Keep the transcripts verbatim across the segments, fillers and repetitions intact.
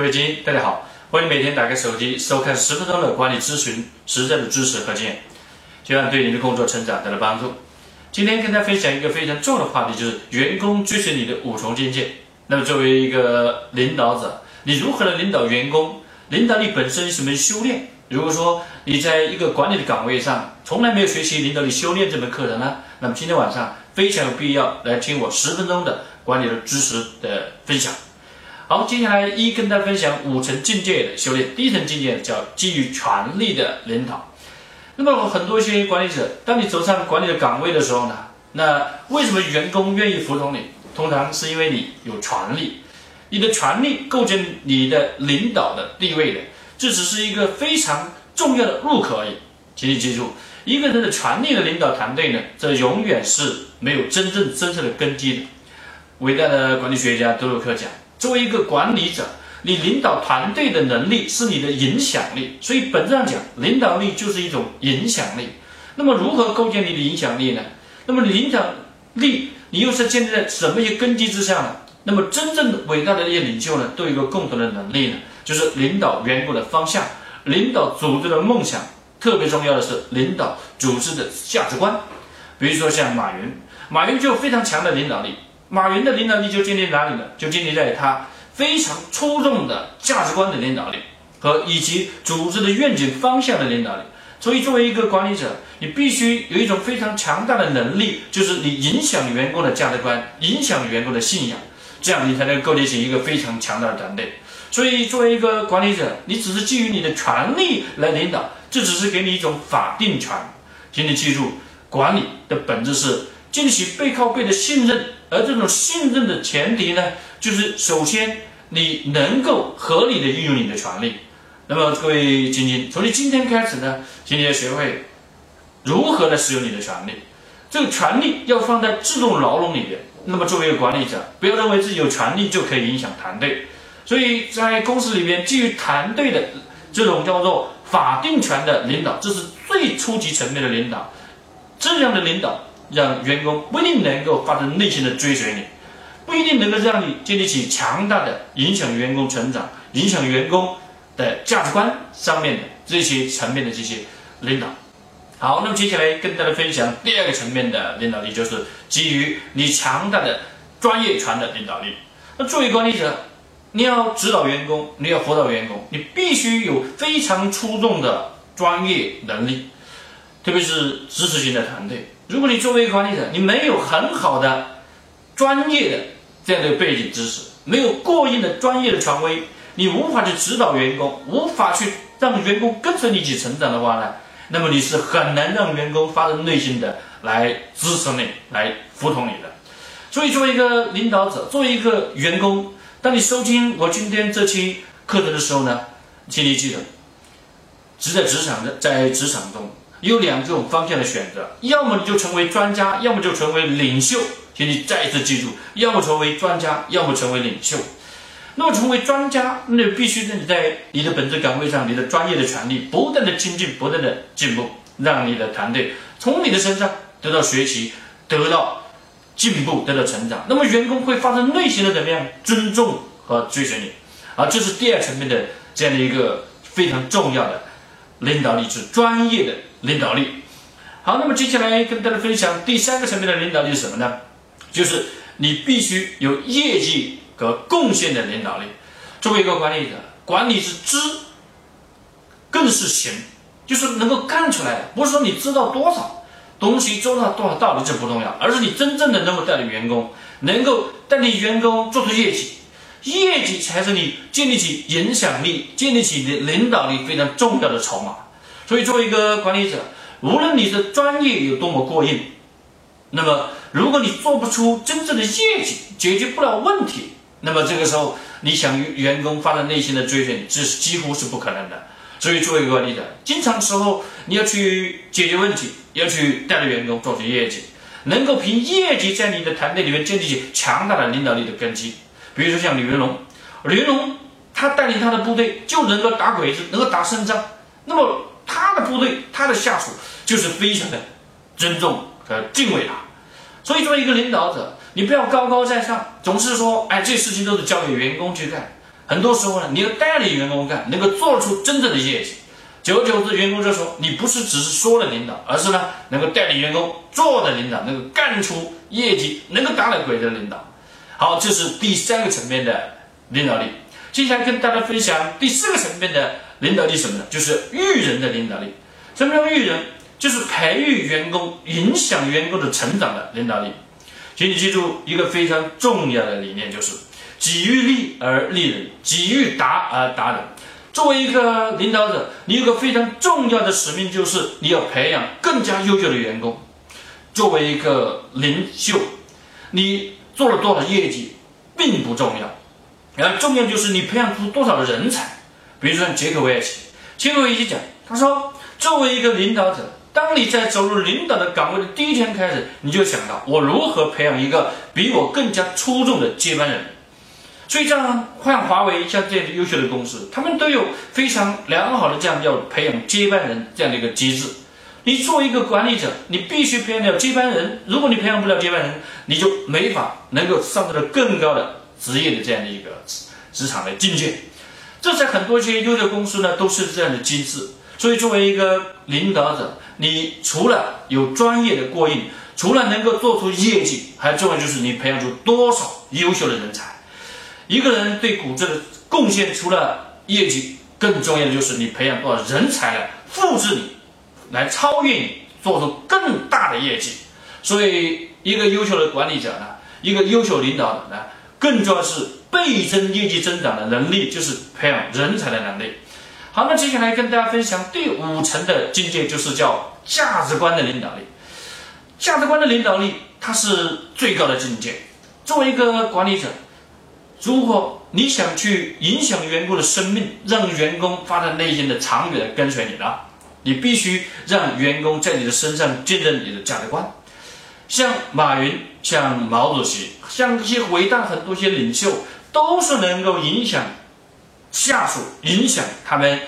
各位精英，大家好！欢迎每天打开手机收看十分钟的管理咨询，实战的知识和经验，就让对您的工作成长带来帮助。今天跟大家分享一个非常重要的话题，就是员工追随你的五重境界。那么，作为一个领导者，你如何能领导员工？领导力本身是门修炼。如果说你在一个管理的岗位上从来没有学习领导力修炼这门课程呢，那么今天晚上非常有必要来听我十分钟的管理的知识的分享。好，接下来一跟大家分享五层境界的修炼。第一层境界叫基于权力的领导。那么很多一些管理者，当你走上管理的岗位的时候呢，那为什么员工愿意服从你？通常是因为你有权力，你的权力构建你的领导的地位的，这只是一个非常重要的入口而已。请你记住，一个人的权力的领导团队呢，这永远是没有真正真正的根基的。伟大的管理学家德鲁克讲，作为一个管理者，你领导团队的能力是你的影响力，所以本质上讲，领导力就是一种影响力。那么如何构建你的影响力呢？那么领导力，你又是建立在什么一些根基之上呢？那么真正伟大的一些领袖呢，都有一个共同的能力呢，就是领导员工的方向，领导组织的梦想，特别重要的是领导组织的价值观。比如说像马云，马云就有非常强的领导力。马云的领导力就建立哪里呢？就建立在他非常出众的价值观的领导力和以及组织的愿景方向的领导力。所以作为一个管理者，你必须有一种非常强大的能力，就是你影响员工的价值观，影响员工的信仰，这样你才能构建起一个非常强大的团队。所以作为一个管理者，你只是基于你的权力来领导，这只是给你一种法定权。请你记住，管理的本质是建立起背靠背的信任，而这种信任的前提呢，就是首先你能够合理的运用你的权利。那么各位精英，从你今天开始呢，请你要学会如何来使用你的权利。这个权利要放在自动牢笼里面。那么作为一个管理者，不要认为自己有权利就可以影响团队。所以在公司里面，基于团队的这种叫做法定权的领导，这是最初级层面的领导。这样的领导让员工不一定能够发自内心的追随你，不一定能够让你建立起强大的影响员工成长、影响员工的价值观上面的这些层面的这些领导。好，那么接下来跟大家分享第二个层面的领导力，就是基于你强大的专业权的领导力。那作为管理者，你要指导员工，你要辅导员工，你必须有非常出众的专业能力，特别是知识型的团队。如果你作为管理者，你没有很好的专业的这样的背景知识，没有过硬的专业的权威，你无法去指导员工，无法去让员工跟随你一起成长的话呢，那么你是很难让员工发自内心的来支持你，来服从你的。所以作为一个领导者，作为一个员工，当你收听我今天这期课程的时候呢，请你记得，只在职场的在职场中有两种方向的选择，要么你就成为专家，要么就成为领袖。请你再一次记住，要么成为专家，要么成为领袖。那么成为专家，那必须你在你的本职岗位上，你的专业的权利不断的精进，不断的进步，让你的团队从你的身上得到学习，得到进步，得到成长。那么员工会发生内心的怎么样尊重和追随你啊，这是第二层面的这样的一个非常重要的领导力，是专业的领导力。好，那么接下来跟大家分享第三个层面的领导力是什么呢？就是你必须有业绩和贡献的领导力。作为一个管理者，管理是知，更是行，就是能够干出来的。不是说你知道多少东西，知道多少道理，这不重要，而是你真正的能够带领员工，能够带领员工做出业绩。业绩才是你建立起影响力、建立起你的领导力非常重要的筹码。所以作为一个管理者，无论你的专业有多么过硬，那么如果你做不出真正的业绩，解决不了问题，那么这个时候你想员工发自内心的追随你，这是几乎是不可能的。所以作为一个管理者，经常时候你要去解决问题，要去带着员工做出业绩，能够凭业绩在你的团队里面建立起强大的领导力的根基。比如说像李云龙，李云龙他带领他的部队就能够打鬼子，能够打胜仗，那么他的部队，他的下属就是非常的尊重和敬畏他。所以作为一个领导者，你不要高高在上，总是说哎，这事情都是交给员工去干很多时候呢，你要带领员工干，能够做出真正的业绩。久而久之，员工就说你不是只是说了领导，而是呢能够带领员工做的领导，能够干出业绩，能够打了鬼的领导。好，这是第三个层面的领导力。接下来跟大家分享第四个层面的领导力什么呢？就是育人的领导力。什么叫育人？就是培育员工、影响员工的成长的领导力。请你记住一个非常重要的理念，就是己欲立而立人，己欲达而达人。作为一个领导者，你有个非常重要的使命，就是你要培养更加优秀的员工。作为一个领袖，你做了多少业绩并不重要，然后重要就是你培养出多少人才。比如说杰克韦尔奇，杰克韦尔奇讲，他说作为一个领导者，当你在走入领导的岗位的第一天开始，你就想到我如何培养一个比我更加出众的接班人。所以像像华为像这样的优秀的公司，他们都有非常良好的这样要培养接班人这样的一个机制。你作为一个管理者，你必须培养了接班人，如果你培养不了接班人，你就没法能够上升到更高的职业的这样的一个职场的境界。这在很多些优秀公司呢都是这样的机制。所以作为一个领导者，你除了有专业的过硬，除了能够做出业绩，还重要就是你培养出多少优秀的人才。一个人对股市的贡献，除了业绩，更重要的就是你培养多少人才来复制你，来超越你，做出更大的业绩。所以一个优秀的管理者呢，一个优秀领导者呢，更重要是倍增业绩增长的能力，就是培养人才的能力。好，那接下来跟大家分享第五层的境界，就是叫价值观的领导力。价值观的领导力，它是最高的境界。作为一个管理者，如果你想去影响员工的生命，让员工发自内心的长远的跟随你呢，你必须让员工在你的身上见证你的价值观。像马云、像毛主席、像一些伟大很多些领袖，都是能够影响下属，影响他们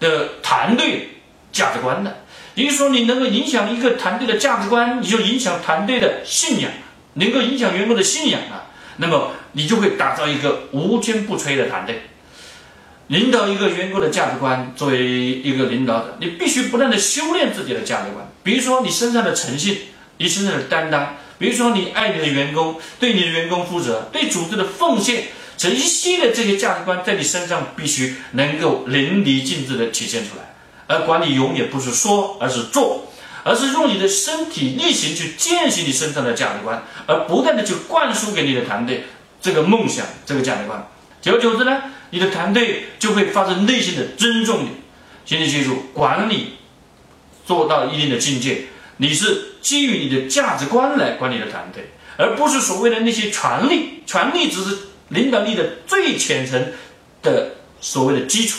的团队价值观的。也就是说，你能够影响一个团队的价值观，你就影响团队的信仰，能够影响员工的信仰啊，那么你就会打造一个无坚不摧的团队。领导一个员工的价值观，作为一个领导者，你必须不断的修炼自己的价值观。比如说你身上的诚信，你身上的担当，比如说你爱你的员工，对你的员工负责，对组织的奉献，这一系列这些价值观在你身上必须能够淋漓尽致的体现出来。而管理永远不是说，而是做，而是用你的身体力行去践行你身上的价值观，而不断的去灌输给你的团队这个梦想，这个价值观。久而久之呢，你的团队就会发自内心的尊重你。请你记住，管理做到一定的境界，你是基于你的价值观来管理的团队，而不是所谓的那些权力。权力只是领导力的最浅层的所谓的基础，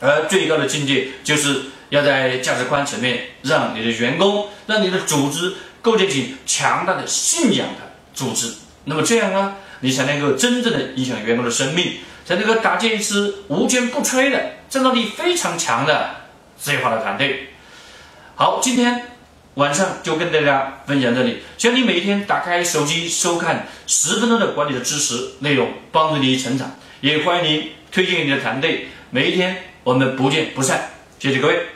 而最高的境界就是要在价值观层面让你的员工，让你的组织构建起强大的信仰的组织。那么这样呢，你才能够真正的影响员工的生命，才能够搭建一支无坚不摧的战斗力非常强的职业化的团队。好，今天晚上就跟大家分享这里，希望你每天打开手机收看十分钟的管理的知识内容，帮助你成长，也欢迎您推荐你的团队。每一天我们不见不散，谢谢各位。